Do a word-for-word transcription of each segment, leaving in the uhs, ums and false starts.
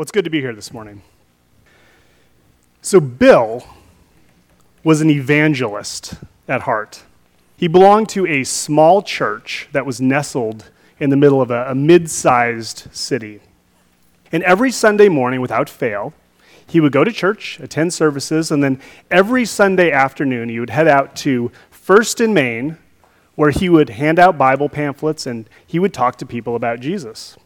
Well, it's good to be here this morning. So Bill was an evangelist at heart. He belonged to a small church that was nestled in the middle of a, a mid-sized city. And every Sunday morning, without fail, he would go to church, attend services, and then every Sunday afternoon, he would head out to First in Maine, where he would hand out Bible pamphlets and he would talk to people about Jesus.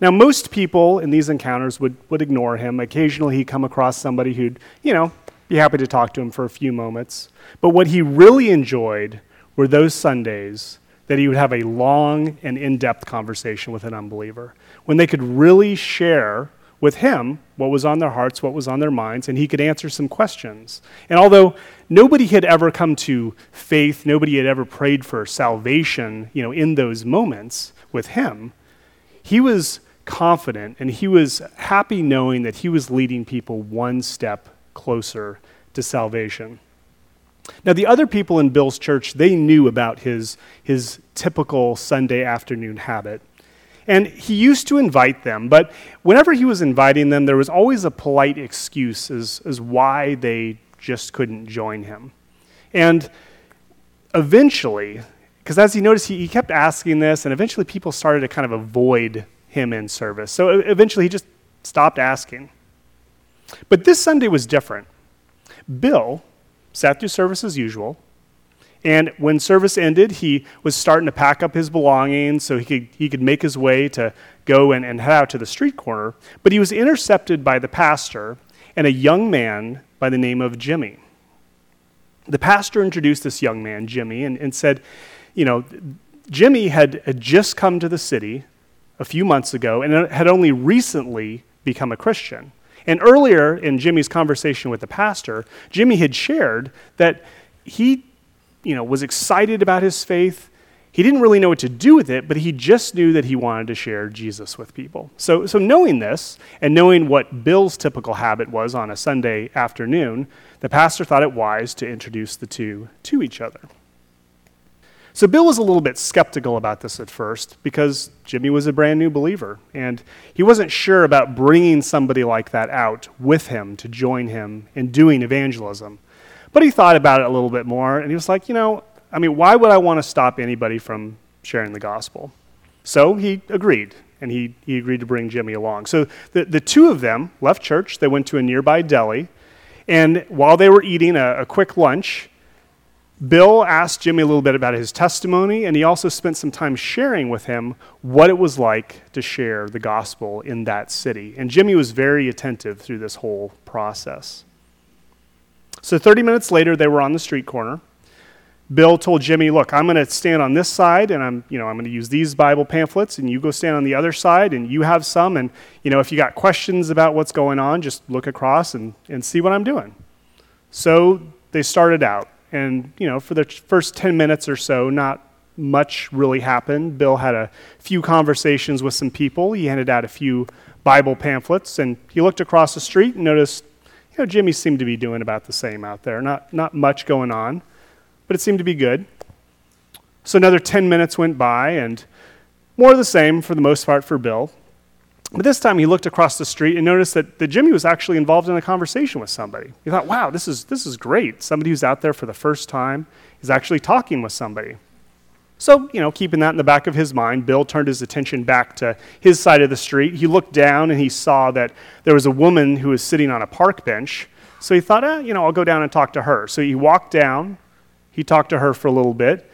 Now, most people in these encounters would, would ignore him. Occasionally, he'd come across somebody who'd, you know, be happy to talk to him for a few moments. But what he really enjoyed were those Sundays that he would have a long and in-depth conversation with an unbeliever, when they could really share with him what was on their hearts, what was on their minds, and he could answer some questions. And although nobody had ever come to faith, nobody had ever prayed for salvation, you know, in those moments with him, he was confident and he was happy knowing that he was leading people one step closer to salvation. Now, the other people in Bill's church, they knew about his, his typical Sunday afternoon habit. And he used to invite them, but whenever he was inviting them, there was always a polite excuse as, as why they just couldn't join him. And eventually, because as he noticed, he, he kept asking this, and eventually people started to kind of avoid him in service. So eventually he just stopped asking. But this Sunday was different. Bill sat through service as usual, and when service ended, he was starting to pack up his belongings so he could he could make his way to go and, and head out to the street corner. But he was intercepted by the pastor and a young man by the name of Jimmy. The pastor introduced this young man, Jimmy, and, and said, you know, Jimmy had, had just come to the city a few months ago and had only recently become a Christian. And earlier in Jimmy's conversation with the pastor, Jimmy had shared that he you know, was excited about his faith. He didn't really know what to do with it, but he just knew that he wanted to share Jesus with people. So, so knowing this and knowing what Bill's typical habit was on a Sunday afternoon, the pastor thought it wise to introduce the two to each other. So Bill was a little bit skeptical about this at first because Jimmy was a brand new believer, and he wasn't sure about bringing somebody like that out with him to join him in doing evangelism. But he thought about it a little bit more, and he was like, you know, I mean, why would I want to stop anybody from sharing the gospel? So he agreed, and he, he agreed to bring Jimmy along. So the, the two of them left church. They went to a nearby deli, and while they were eating a, a quick lunch, Bill asked Jimmy a little bit about his testimony, and he also spent some time sharing with him what it was like to share the gospel in that city. And Jimmy was very attentive through this whole process. So thirty minutes later, they were on the street corner. Bill told Jimmy, look, I'm going to stand on this side, and I'm, you know, I'm going to use these Bible pamphlets, and you go stand on the other side, and you have some, and, you know, if you got questions about what's going on, just look across and, and see what I'm doing. So they started out, and, you know, for the first ten minutes or so, not much really happened. Bill had a few conversations with some people. He handed out a few Bible pamphlets, and he looked across the street and noticed, you know, Jimmy seemed to be doing about the same out there. Not not much going on, but it seemed to be good. So another ten minutes went by, and more of the same for the most part for Bill. But this time he looked across the street and noticed that, that Jimmy was actually involved in a conversation with somebody. He thought, wow, this is this is great. Somebody who's out there for the first time is actually talking with somebody. So, you know, keeping that in the back of his mind, Bill turned his attention back to his side of the street. He looked down and he saw that there was a woman who was sitting on a park bench. So he thought, eh, you know, I'll go down and talk to her. So he walked down, he talked to her for a little bit,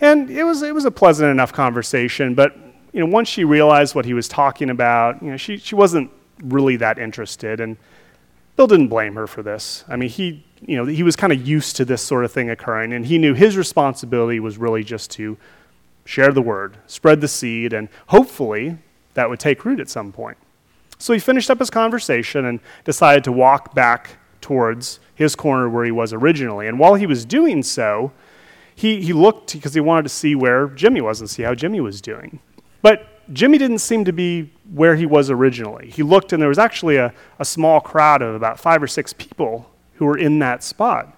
and it was it was a pleasant enough conversation. But, you know, once she realized what he was talking about, you know, she, she wasn't really that interested. And Bill didn't blame her for this. I mean, he... You know, he was kind of used to this sort of thing occurring, and he knew his responsibility was really just to share the word, spread the seed, and hopefully that would take root at some point. So he finished up his conversation and decided to walk back towards his corner where he was originally. And while he was doing so, he, he looked because he wanted to see where Jimmy was and see how Jimmy was doing. But Jimmy didn't seem to be where he was originally. He looked, and there was actually a, a small crowd of about five or six people who were in that spot.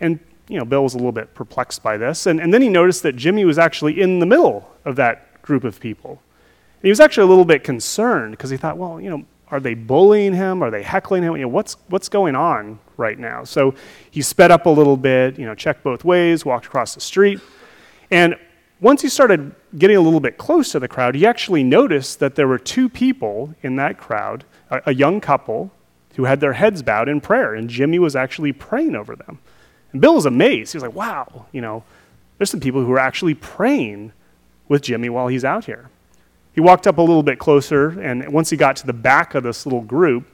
And, you know, Bill was a little bit perplexed by this. And, and then he noticed that Jimmy was actually in the middle of that group of people. And he was actually a little bit concerned because he thought, well, you know, Are they bullying him? Are they heckling him? You know, what's what's going on right now? So he sped up a little bit, you know, checked both ways, walked across the street. And once he started getting a little bit close to the crowd, he actually noticed that there were two people in that crowd, a, a young couple who had their heads bowed in prayer, and Jimmy was actually praying over them. And Bill was amazed. He was like, wow, you know, there's some people who are actually praying with Jimmy while he's out here. He walked up a little bit closer, and once he got to the back of this little group,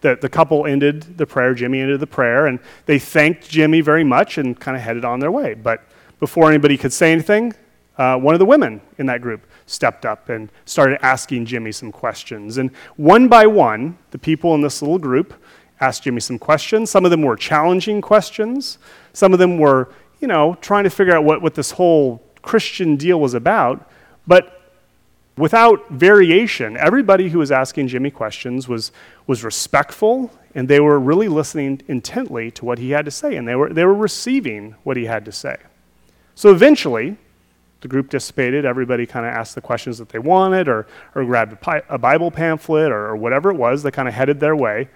the, the couple ended the prayer, Jimmy ended the prayer, and they thanked Jimmy very much and kind of headed on their way. But before anybody could say anything, uh, one of the women in that group stepped up and started asking Jimmy some questions. And one by one, the people in this little group asked Jimmy some questions. Some of them were challenging questions. Some of them were, you know, trying to figure out what, what this whole Christian deal was about. But without variation, everybody who was asking Jimmy questions was was respectful, and they were really listening intently to what he had to say, and they were they were receiving what he had to say. So eventually, the group dissipated. Everybody kind of asked the questions that they wanted, or or grabbed a, pi- a Bible pamphlet, or, or whatever it was. They kind of headed their way.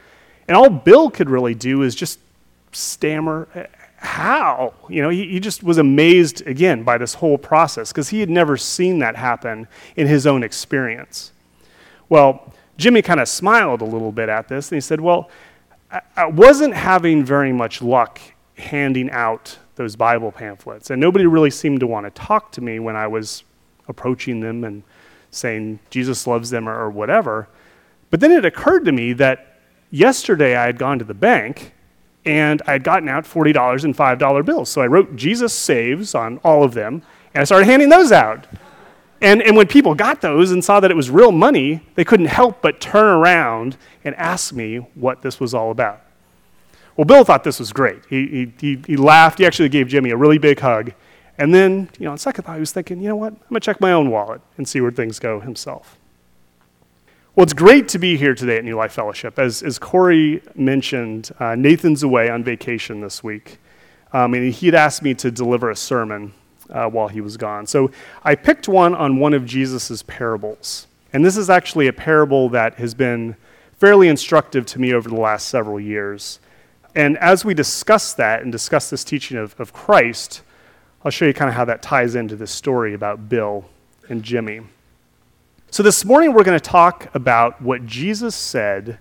And all Bill could really do is just stammer, how? You know, he, he just was amazed, again, by this whole process, because he had never seen that happen in his own experience. Well, Jimmy kind of smiled a little bit at this, and he said, well, I, I wasn't having very much luck handing out those Bible pamphlets, and nobody really seemed to want to talk to me when I was approaching them and saying Jesus loves them, or, or whatever. But then it occurred to me that yesterday, I had gone to the bank, and I had gotten out forty dollars in five dollar bills. So I wrote Jesus Saves on all of them, and I started handing those out. And, and when people got those and saw that it was real money, they couldn't help but turn around and ask me what this was all about. Well, Bill thought this was great. He, he, he laughed. He actually gave Jimmy a really big hug. And then, you know, on second thought, he was thinking, you know what? I'm going to check my own wallet and see where things go himself. Well, it's great to be here today at New Life Fellowship. As, as Corey mentioned, uh, Nathan's away on vacation this week, um, and he had asked me to deliver a sermon uh, while he was gone. So I picked one on one of Jesus' parables, and this is actually a parable that has been fairly instructive to me over the last several years. And as we discuss that and discuss this teaching of, of Christ, I'll show you kind of how that ties into this story about Bill and Jimmy. So this morning, we're going to talk about what Jesus said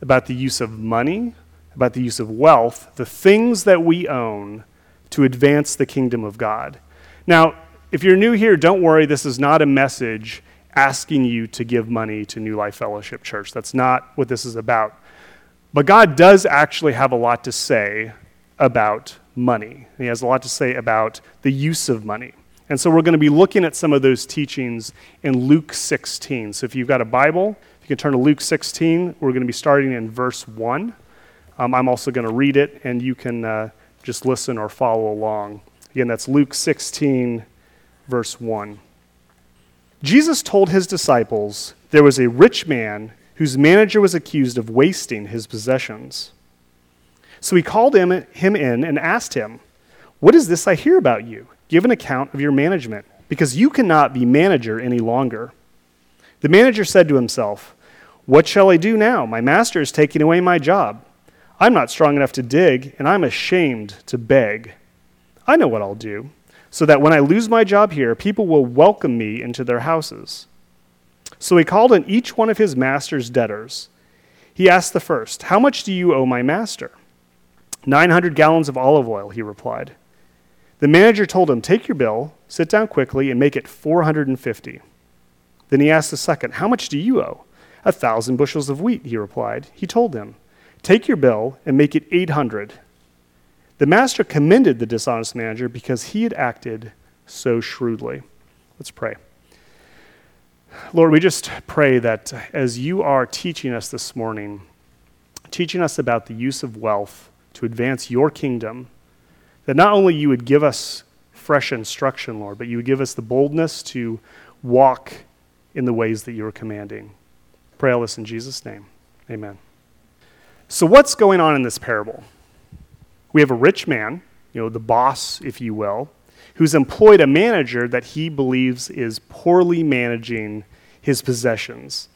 about the use of money, about the use of wealth, the things that we own to advance the kingdom of God. Now, if you're new here, don't worry. This is not a message asking you to give money to New Life Fellowship Church. That's not what this is about. But God does actually have a lot to say about money. He has a lot to say about the use of money. And so we're going to be looking at some of those teachings in Luke sixteen. So if you've got a Bible, if you can turn to Luke sixteen, we're going to be starting in verse one. Um, I'm also going to read it, and you can uh, just listen or follow along. Again, that's Luke sixteen, verse one. Jesus told his disciples there was a rich man whose manager was accused of wasting his possessions. So he called him, him in and asked him, "What is this I hear about you? Give an account of your management, because you cannot be manager any longer." The manager said to himself, "What shall I do now? My master is taking away my job. I'm not strong enough to dig, and I'm ashamed to beg. I know what I'll do, so that when I lose my job here, people will welcome me into their houses." So he called in each one of his master's debtors. He asked the first, "How much do you owe my master?" "nine hundred gallons of olive oil," he replied. The manager told him, "Take your bill, sit down quickly, and make it four hundred fifty. Then he asked the second, "How much do you owe?" "A thousand bushels of wheat," he replied. He told him, "Take your bill and make it eight hundred. The master commended the dishonest manager because he had acted so shrewdly. Let's pray. Lord, we just pray that as you are teaching us this morning, teaching us about the use of wealth to advance your kingdom, that not only you would give us fresh instruction, Lord, but you would give us the boldness to walk in the ways that you are commanding. Pray all this in Jesus' name. Amen. So what's going on in this parable? We have a rich man, you know, the boss, if you will, who's employed a manager that he believes is poorly managing his possessions.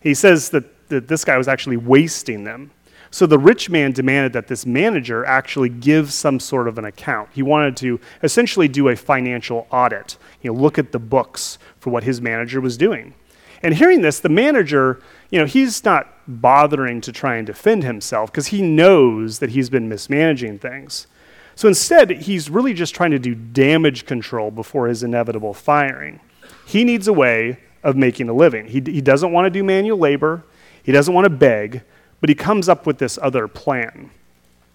He says that that this guy was actually wasting them. So the rich man demanded that this manager actually give some sort of an account. He wanted to essentially do a financial audit, you know, look at the books for what his manager was doing. And hearing this, the manager, you know, he's not bothering to try and defend himself because he knows that he's been mismanaging things. So instead, he's really just trying to do damage control before his inevitable firing. He needs a way of making a living. He, he doesn't want to do manual labor. He doesn't want to beg. But he comes up with this other plan.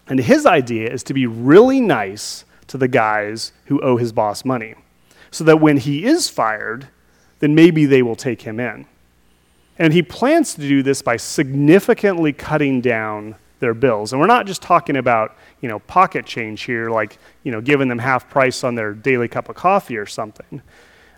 And his idea is to be really nice to the guys who owe his boss money so that when he is fired, then maybe they will take him in. And he plans to do this by significantly cutting down their bills. And we're not just talking about, you know, pocket change here, like, you know, giving them half price on their daily cup of coffee or something.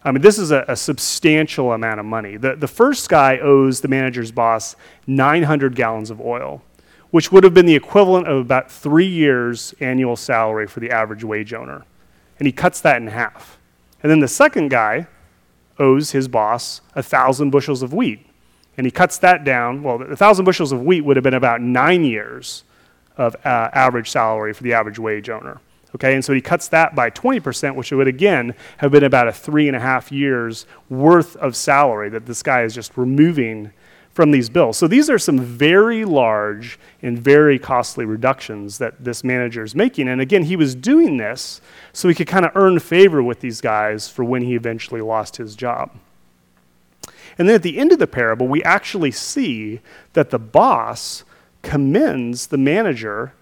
I mean, this is a, a substantial amount of money. The, the first guy owes the manager's boss nine hundred gallons of oil, which would have been the equivalent of about three years' annual salary for the average wage owner. And he cuts that in half. And then the second guy owes his boss one thousand bushels of wheat. And he cuts that down. Well, one thousand bushels of wheat would have been about nine years of uh, average salary for the average wage owner. Okay, and so he cuts that by twenty percent, which would, again, have been about a three and a half years worth of salary that this guy is just removing from these bills. So these are some very large and very costly reductions that this manager is making. And again, he was doing this so he could kind of earn favor with these guys for when he eventually lost his job. And then at the end of the parable, we actually see that the boss commends the manager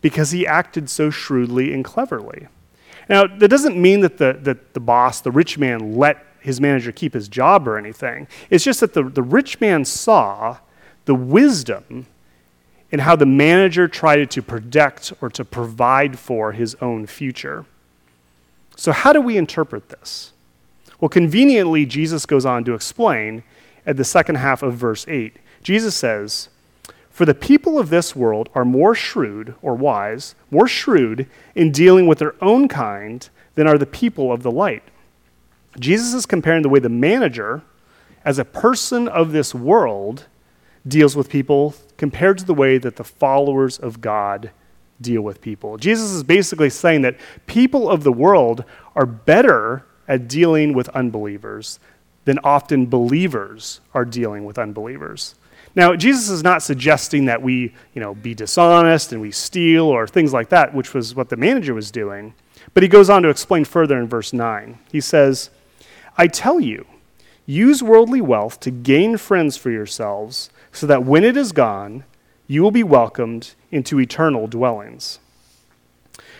because he acted so shrewdly and cleverly. Now, that doesn't mean that the that the boss, the rich man, let his manager keep his job or anything. It's just that the, the rich man saw the wisdom in how the manager tried to protect or to provide for his own future. So how do we interpret this? Well, conveniently, Jesus goes on to explain at the second half of verse eight. Jesus says, "For the people of this world are more shrewd," or wise, more shrewd in dealing with their own kind than are the people of the light. Jesus is comparing the way the manager, as a person of this world, deals with people compared to the way that the followers of God deal with people. Jesus is basically saying that people of the world are better at dealing with unbelievers than often believers are dealing with unbelievers. Now, Jesus is not suggesting that we, you know, be dishonest and we steal or things like that, which was what the manager was doing. But he goes on to explain further in verse nine. He says, "I tell you, use worldly wealth to gain friends for yourselves, so that when it is gone, you will be welcomed into eternal dwellings."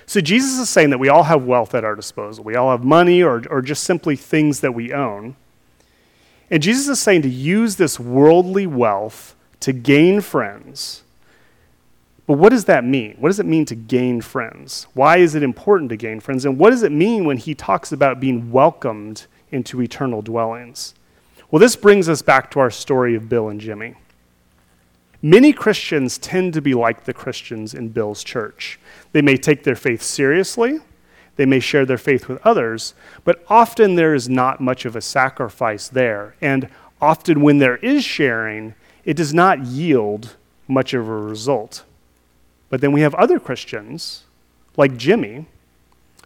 So Jesus is saying that we all have wealth at our disposal. We all have money or, or just simply things that we own. And Jesus is saying to use this worldly wealth to gain friends. But what does that mean? What does it mean to gain friends? Why is it important to gain friends? And what does it mean when he talks about being welcomed into eternal dwellings? Well, this brings us back to our story of Bill and Jimmy. Many Christians tend to be like the Christians in Bill's church. They may take their faith seriously. They may share their faith with others, but often there is not much of a sacrifice there. And often when there is sharing, it does not yield much of a result. But then we have other Christians, like Jimmy.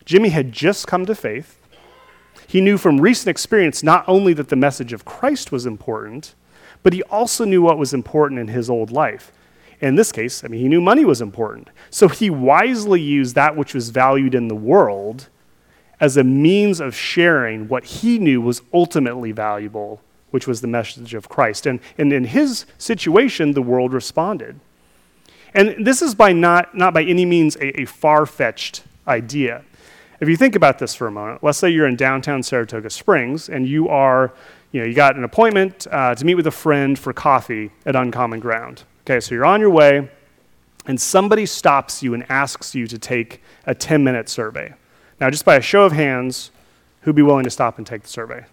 Jimmy had just come to faith. He knew from recent experience not only that the message of Christ was important, but he also knew what was important in his old life. In this case, I mean, he knew money was important. So he wisely used that which was valued in the world as a means of sharing what he knew was ultimately valuable, which was the message of Christ. And, and in his situation, the world responded. And this is by not, not by any means a, a far-fetched idea. If you think about this for a moment, let's say you're in downtown Saratoga Springs and you are, you know, you got an appointment uh, to meet with a friend for coffee at Uncommon Ground. Okay, so you're on your way, and somebody stops you and asks you to take a ten-minute survey. Now, just by a show of hands, who'd be willing to stop and take the survey?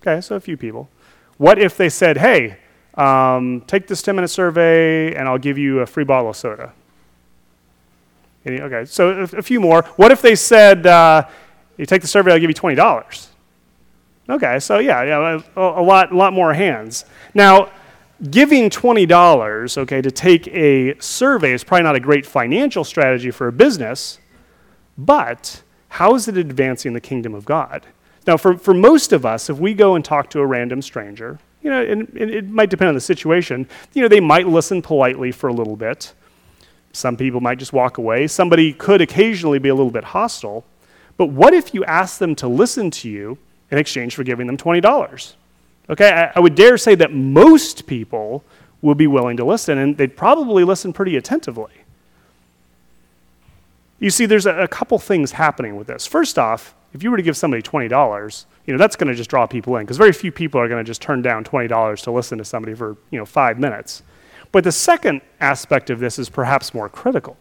Okay, so a few people. What if they said, hey, um, take this ten-minute survey, and I'll give you a free bottle of soda? Any, okay, so a, a few more. What if they said, uh, you take the survey, I'll give you twenty dollars? Okay, so yeah, yeah a, a lot, a lot more hands. Now, giving twenty dollars, okay, to take a survey is probably not a great financial strategy for a business, but how is it advancing the kingdom of God? Now, for, for most of us, if we go and talk to a random stranger, you know, and, and it might depend on the situation, you know, they might listen politely for a little bit. Some people might just walk away. Somebody could occasionally be a little bit hostile. But what if you ask them to listen to you in exchange for giving them twenty dollars? Okay, I, I would dare say that most people will be willing to listen, and they'd probably listen pretty attentively. You see, there's a, a couple things happening with this. First off, if you were to give somebody twenty dollars, you know, that's going to just draw people in, because very few people are going to just turn down twenty dollars to listen to somebody for, you know, five minutes. But the second aspect of this is perhaps more critical.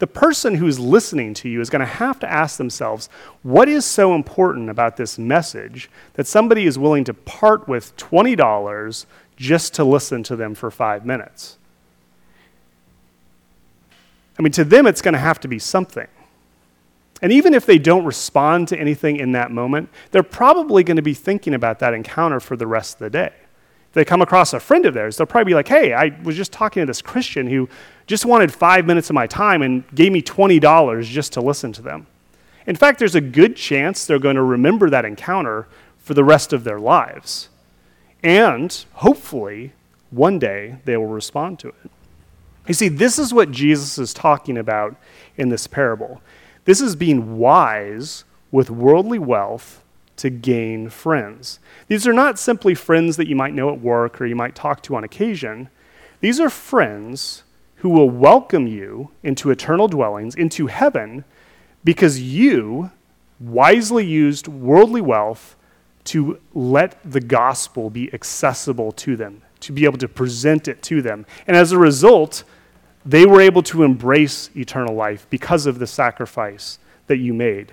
The person who's listening to you is going to have to ask themselves, what is so important about this message that somebody is willing to part with twenty dollars just to listen to them for five minutes? I mean, to them, it's going to have to be something. And even if they don't respond to anything in that moment, they're probably going to be thinking about that encounter for the rest of the day. If they come across a friend of theirs, they'll probably be like, hey, I was just talking to this Christian who just wanted five minutes of my time and gave me twenty dollars just to listen to them. In fact, there's a good chance they're going to remember that encounter for the rest of their lives. And hopefully, one day, they will respond to it. You see, this is what Jesus is talking about in this parable. This is being wise with worldly wealth to gain friends. These are not simply friends that you might know at work or you might talk to on occasion. These are friends who will welcome you into eternal dwellings, into heaven, because you wisely used worldly wealth to let the gospel be accessible to them, to be able to present it to them. And as a result, they were able to embrace eternal life because of the sacrifice that you made.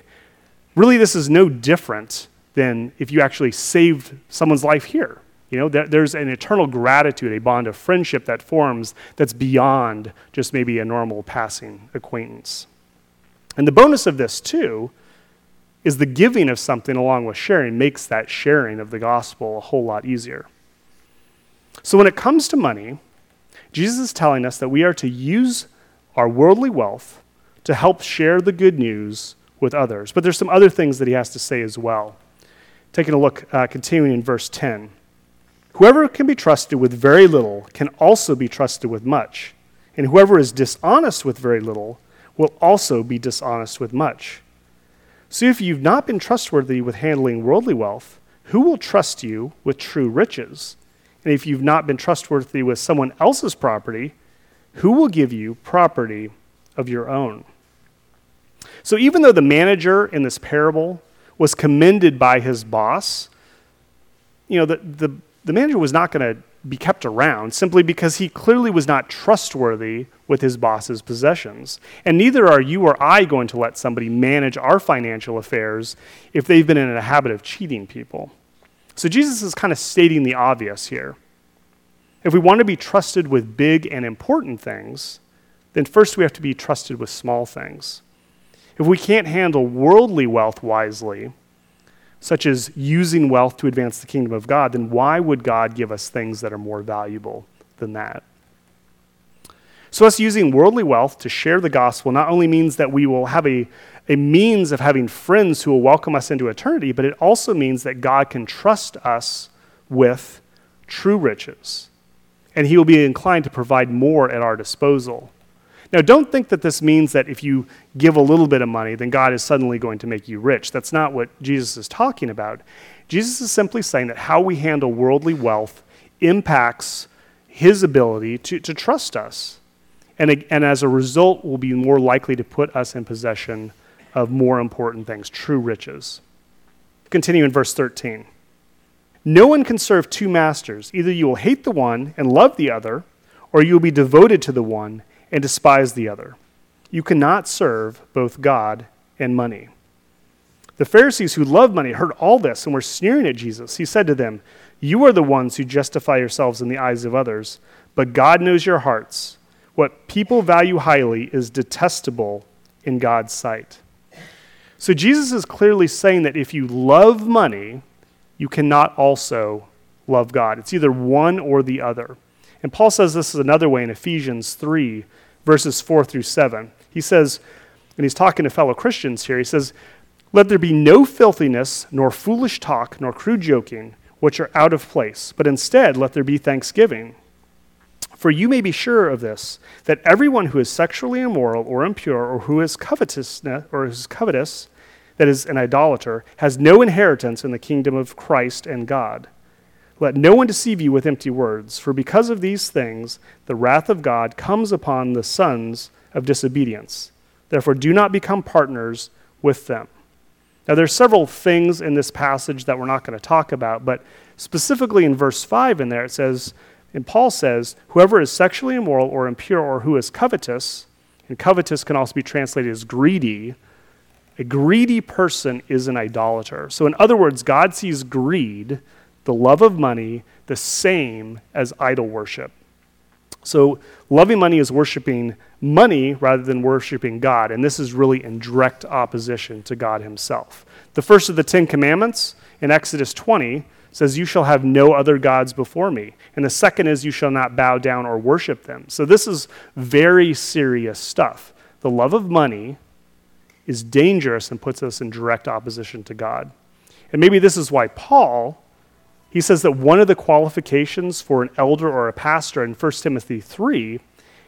Really, this is no different than if you actually saved someone's life here. You know, there, there's an eternal gratitude, a bond of friendship that forms that's beyond just maybe a normal passing acquaintance. And the bonus of this, too, is the giving of something along with sharing makes that sharing of the gospel a whole lot easier. So when it comes to money, Jesus is telling us that we are to use our worldly wealth to help share the good news with others. But there's some other things that he has to say as well. Taking a look, uh, continuing in verse ten. Whoever can be trusted with very little can also be trusted with much. And whoever is dishonest with very little will also be dishonest with much. So if you've not been trustworthy with handling worldly wealth, who will trust you with true riches? And if you've not been trustworthy with someone else's property, who will give you property of your own? So even though the manager in this parable was commended by his boss, you know, the, the, the manager was not going to be kept around simply because he clearly was not trustworthy with his boss's possessions. And neither are you or I going to let somebody manage our financial affairs if they've been in a habit of cheating people. So Jesus is kind of stating the obvious here. If we want to be trusted with big and important things, then first we have to be trusted with small things. If we can't handle worldly wealth wisely, such as using wealth to advance the kingdom of God, then why would God give us things that are more valuable than that? So us using worldly wealth to share the gospel not only means that we will have a, a means of having friends who will welcome us into eternity, but it also means that God can trust us with true riches, and he will be inclined to provide more at our disposal. Now, don't think that this means that if you give a little bit of money, then God is suddenly going to make you rich. That's not what Jesus is talking about. Jesus is simply saying that how we handle worldly wealth impacts his ability to, to trust us. And, and as a result, will be more likely to put us in possession of more important things, true riches. Continue in verse thirteen. No one can serve two masters. Either you will hate the one and love the other, or you will be devoted to the one and despise the other. You cannot serve both God and money. The Pharisees who loved money heard all this and were sneering at Jesus. He said to them, "You are the ones who justify yourselves in the eyes of others, but God knows your hearts. What people value highly is detestable in God's sight." So Jesus is clearly saying that if you love money, you cannot also love God. It's either one or the other. And Paul says this is another way in Ephesians three, verses four through seven. He says, and he's talking to fellow Christians here, he says, "Let there be no filthiness, nor foolish talk, nor crude joking, which are out of place, but instead let there be thanksgiving. For you may be sure of this, that everyone who is sexually immoral or impure or who is covetous, or is covetous, that is an idolater, has no inheritance in the kingdom of Christ and God. Let no one deceive you with empty words, for because of these things, the wrath of God comes upon the sons of disobedience. Therefore, do not become partners with them." Now, there's several things in this passage that we're not going to talk about, but specifically in verse five in there, it says, and Paul says, whoever is sexually immoral or impure or who is covetous, and covetous can also be translated as greedy, a greedy person is an idolater. So in other words, God sees greed, the love of money, the same as idol worship. So loving money is worshiping money rather than worshiping God, and this is really in direct opposition to God himself. The first of the Ten Commandments in Exodus twenty says, "You shall have no other gods before me." And the second is, "You shall not bow down or worship them." So this is very serious stuff. The love of money is dangerous and puts us in direct opposition to God. And maybe this is why Paul, he says that one of the qualifications for an elder or a pastor in First Timothy three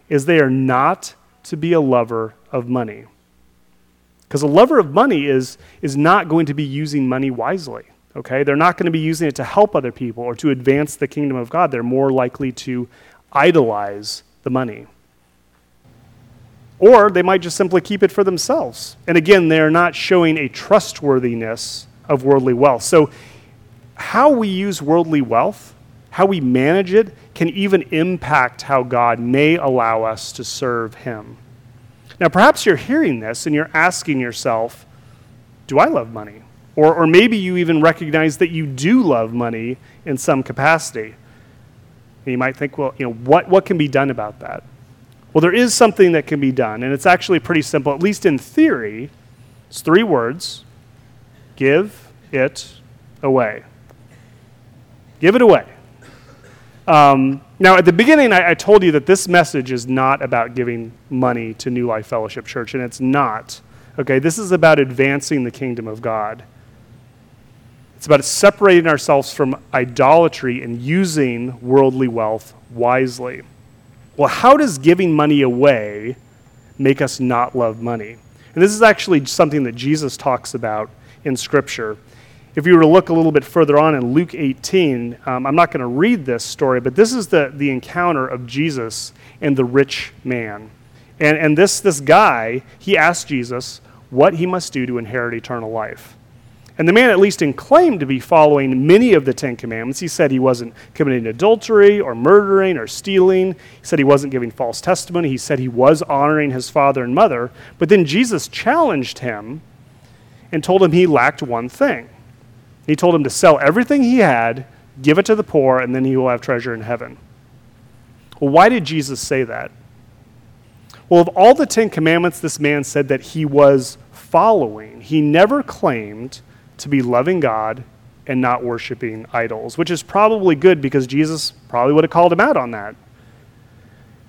is they are not to be a lover of money. Because a lover of money is, is not going to be using money wisely, okay? They're not going to be using it to help other people or to advance the kingdom of God. They're more likely to idolize the money. Or they might just simply keep it for themselves. And again, they're not showing a trustworthiness of worldly wealth. So how we use worldly wealth, how we manage it, can even impact how God may allow us to serve him. Now, perhaps you're hearing this and you're asking yourself, do I love money? Or, or maybe you even recognize that you do love money in some capacity. And you might think, well, you know, what, what can be done about that? Well, there is something that can be done, and it's actually pretty simple, at least in theory. It's three words: give it away. Give it away. Um, now, at the beginning, I, I told you that this message is not about giving money to New Life Fellowship Church, and it's not. Okay, this is about advancing the kingdom of God. It's about separating ourselves from idolatry and using worldly wealth wisely. Well, how does giving money away make us not love money? And this is actually something that Jesus talks about in Scripture. If you were to look a little bit further on in Luke eighteen, um, I'm not going to read this story, but this is the, the encounter of Jesus and the rich man. And, and this, this guy, he asked Jesus what he must do to inherit eternal life. And the man, at least in claim to be following many of the Ten Commandments, he said he wasn't committing adultery or murdering or stealing. He said he wasn't giving false testimony. He said he was honoring his father and mother. But then Jesus challenged him and told him he lacked one thing. He told him to sell everything he had, give it to the poor, and then he will have treasure in heaven. Well, why did Jesus say that? Well, of all the Ten Commandments, this man said that he was following. He never claimed to be loving God and not worshiping idols, which is probably good because Jesus probably would have called him out on that.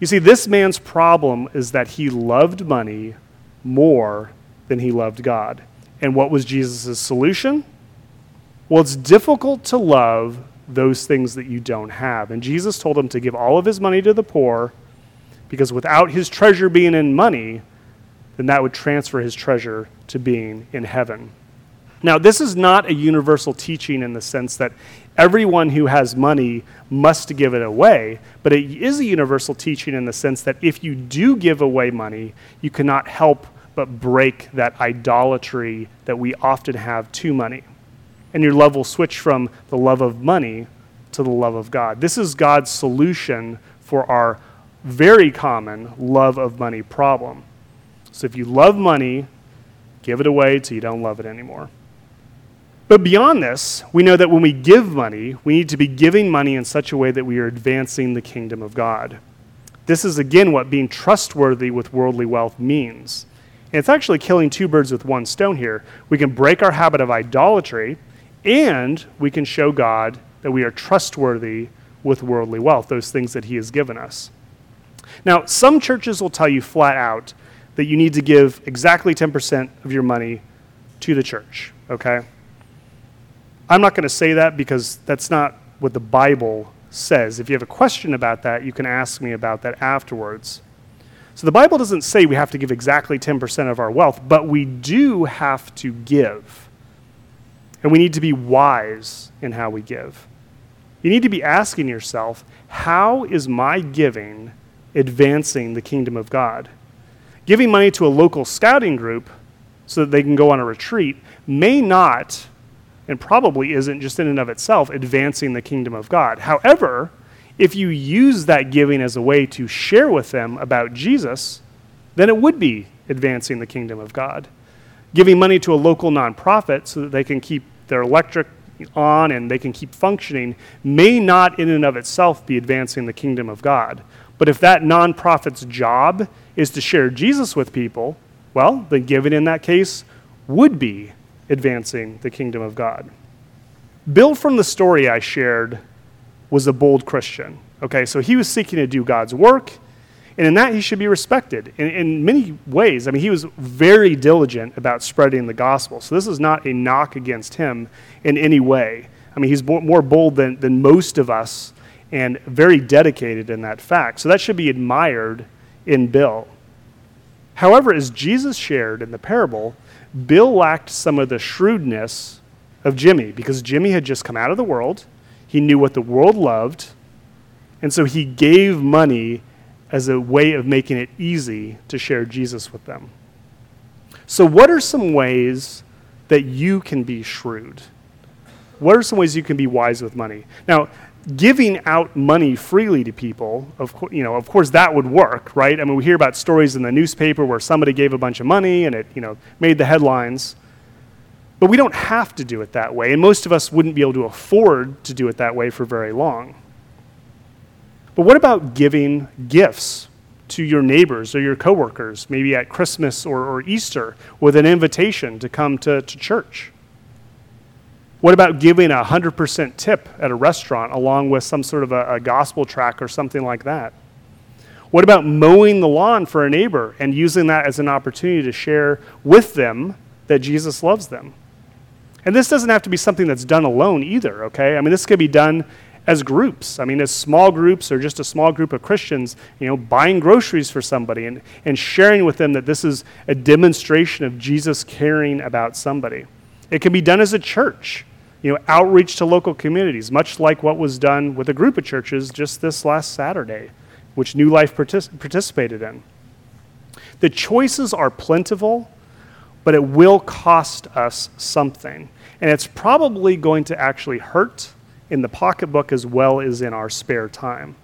You see, this man's problem is that he loved money more than he loved God. And what was Jesus' solution? Well, it's difficult to love those things that you don't have. And Jesus told him to give all of his money to the poor because without his treasure being in money, then that would transfer his treasure to being in heaven. Now, this is not a universal teaching in the sense that everyone who has money must give it away, but it is a universal teaching in the sense that if you do give away money, you cannot help but break that idolatry that we often have to money. And your love will switch from the love of money to the love of God. This is God's solution for our very common love of money problem. So if you love money, give it away till you don't love it anymore. But beyond this, we know that when we give money, we need to be giving money in such a way that we are advancing the kingdom of God. This is, again, what being trustworthy with worldly wealth means. And it's actually killing two birds with one stone here. We can break our habit of idolatry, and we can show God that we are trustworthy with worldly wealth, those things that he has given us. Now, some churches will tell you flat out that you need to give exactly ten percent of your money to the church, okay? I'm not going to say that because that's not what the Bible says. If you have a question about that, you can ask me about that afterwards. So the Bible doesn't say we have to give exactly ten percent of our wealth, but we do have to give. And we need to be wise in how we give. You need to be asking yourself, how is my giving advancing the kingdom of God? Giving money to a local scouting group so that they can go on a retreat may not, and probably isn't just in and of itself, advancing the kingdom of God. However, if you use that giving as a way to share with them about Jesus, then it would be advancing the kingdom of God. Giving money to a local nonprofit so that they can keep their electric on and they can keep functioning may not in and of itself be advancing the kingdom of God. But if that nonprofit's job is to share Jesus with people, well, then giving in that case would be advancing the kingdom of God. Bill from the story I shared was a bold Christian. Okay, so he was seeking to do God's work, and in that he should be respected. In, in many ways, I mean, he was very diligent about spreading the gospel. So this is not a knock against him in any way. I mean, he's more bold than, than most of us and very dedicated in that fact. So that should be admired in Bill. However, as Jesus shared in the parable, Bill lacked some of the shrewdness of Jimmy because Jimmy had just come out of the world. He knew what the world loved. And so he gave money as a way of making it easy to share Jesus with them. So what are some ways that you can be shrewd? What are some ways you can be wise with money? Now, giving out money freely to people, of co- you know, of course that would work, right? I mean, we hear about stories in the newspaper where somebody gave a bunch of money and it, you know, made the headlines. But we don't have to do it that way, and most of us wouldn't be able to afford to do it that way for very long. But what about giving gifts to your neighbors or your coworkers, maybe at Christmas or, or Easter, with an invitation to come to, to church? What about giving a one hundred percent tip at a restaurant along with some sort of a, a gospel track or something like that? What about mowing the lawn for a neighbor and using that as an opportunity to share with them that Jesus loves them? And this doesn't have to be something that's done alone either, okay? I mean, this could be done as groups. I mean, as small groups or just a small group of Christians, you know, buying groceries for somebody and, and sharing with them that this is a demonstration of Jesus caring about somebody. It can be done as a church. You know, outreach to local communities, much like what was done with a group of churches just this last Saturday, which New Life partic- participated in. The choices are plentiful, but it will cost us something. And it's probably going to actually hurt in the pocketbook as well as in our spare time.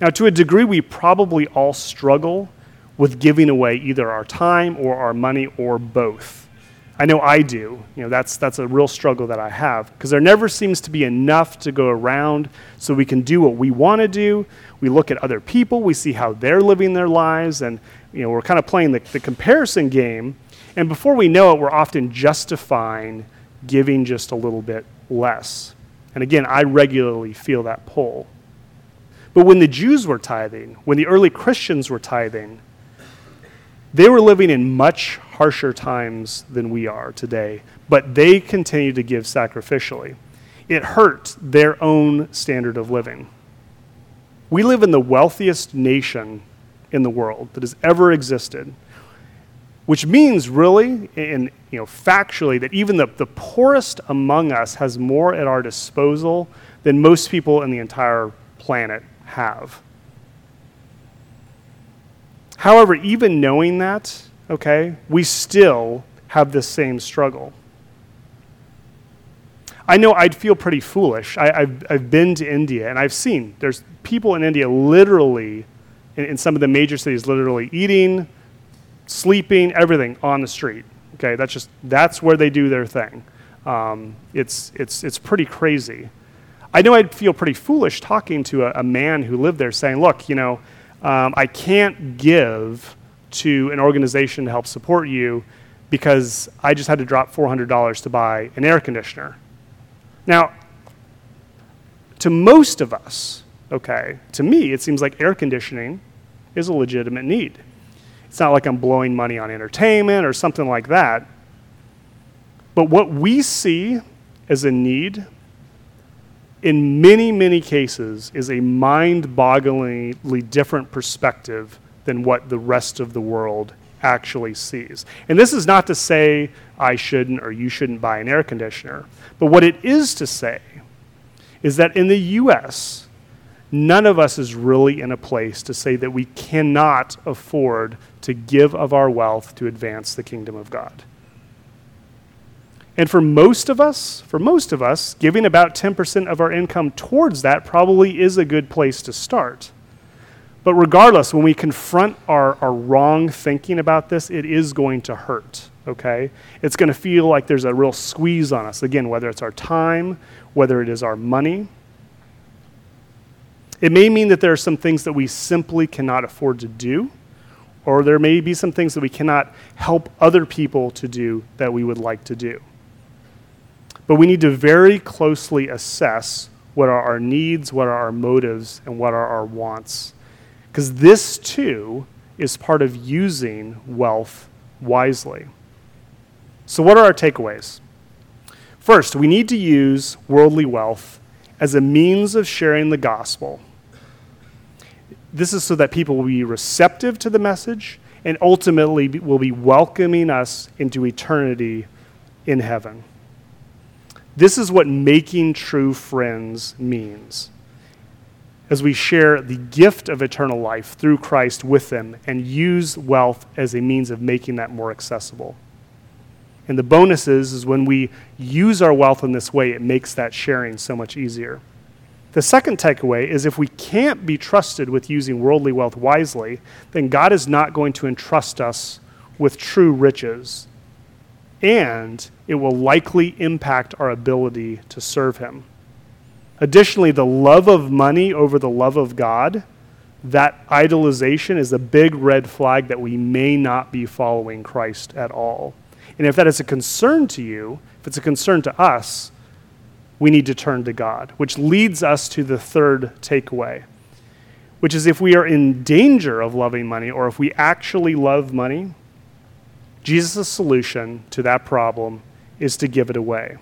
Now, to a degree, we probably all struggle with giving away either our time or our money or both. I know I do. You know, that's that's a real struggle that I have because there never seems to be enough to go around so we can do what we want to do. We look at other people, we see how they're living their lives, and you know, we're kind of playing the, the comparison game, and before we know it, we're often justifying giving just a little bit less. And again, I regularly feel that pull. But when the Jews were tithing, when the early Christians were tithing, they were living in much harsher times than we are today, but they continued to give sacrificially. It hurt their own standard of living. We live in the wealthiest nation in the world that has ever existed, which means really and you know factually that even the, the poorest among us has more at our disposal than most people in the entire planet have. However, even knowing that, okay, we still have this same struggle. I know I'd feel pretty foolish. I, I've, I've been to India, and I've seen there's people in India literally, in, in some of the major cities, literally eating, sleeping, everything on the street. Okay, that's just that's where they do their thing. Um, it's it's it's pretty crazy. I know I'd feel pretty foolish talking to a, a man who lived there, saying, "Look, you know, um, I can't give to an organization to help support you because I just had to drop four hundred dollars to buy an air conditioner." Now, to most of us, okay, to me, it seems like air conditioning is a legitimate need. It's not like I'm blowing money on entertainment or something like that. But what we see as a need in many, many cases is a mind-bogglingly different perspective than what the rest of the world actually sees. And this is not to say I shouldn't or you shouldn't buy an air conditioner, but what it is to say is that in the U S, none of us is really in a place to say that we cannot afford to give of our wealth to advance the kingdom of God. And for most of us, for most of us, giving about ten percent of our income towards that probably is a good place to start. But regardless, when we confront our, our wrong thinking about this, it is going to hurt, okay? It's going to feel like there's a real squeeze on us. Again, whether it's our time, whether it is our money. It may mean that there are some things that we simply cannot afford to do, or there may be some things that we cannot help other people to do that we would like to do. But we need to very closely assess what are our needs, what are our motives, and what are our wants. Because this, too, is part of using wealth wisely. So what are our takeaways? First, we need to use worldly wealth as a means of sharing the gospel. This is so that people will be receptive to the message and ultimately will be welcoming us into eternity in heaven. This is what making true friends means, as we share the gift of eternal life through Christ with them and use wealth as a means of making that more accessible. And the bonus is, is when we use our wealth in this way, it makes that sharing so much easier. The second takeaway is if we can't be trusted with using worldly wealth wisely, then God is not going to entrust us with true riches, and it will likely impact our ability to serve him. Additionally, the love of money over the love of God, that idolization is a big red flag that we may not be following Christ at all. And if that is a concern to you, if it's a concern to us, we need to turn to God, which leads us to the third takeaway, which is if we are in danger of loving money, or if we actually love money, Jesus' solution to that problem is to give it away.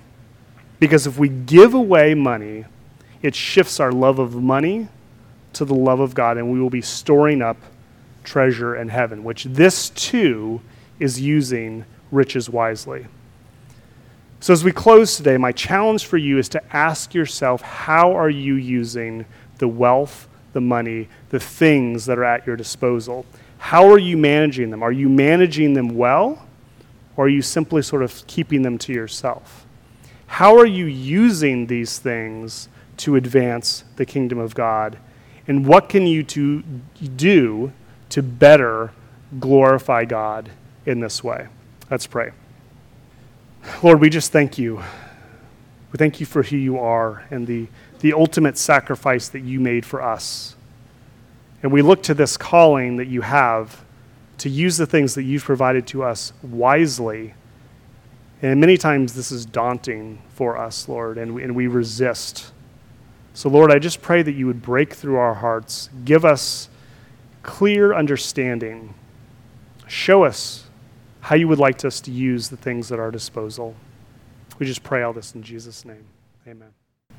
Because if we give away money, it shifts our love of money to the love of God, and we will be storing up treasure in heaven, which this too is using riches wisely. So as we close today, my challenge for you is to ask yourself, how are you using the wealth, the money, the things that are at your disposal? How are you managing them? Are you managing them well, or are you simply sort of keeping them to yourself? How are you using these things to advance the kingdom of God? And what can you to do to better glorify God in this way? Let's pray. Lord, we just thank you. We thank you for who you are and the, the ultimate sacrifice that you made for us. And we look to this calling that you have to use the things that you've provided to us wisely. And many times this is daunting for us, Lord, and we, and we resist. So, Lord, I just pray that you would break through our hearts. Give us clear understanding. Show us how you would like us to use the things at our disposal. We just pray all this in Jesus' name. Amen.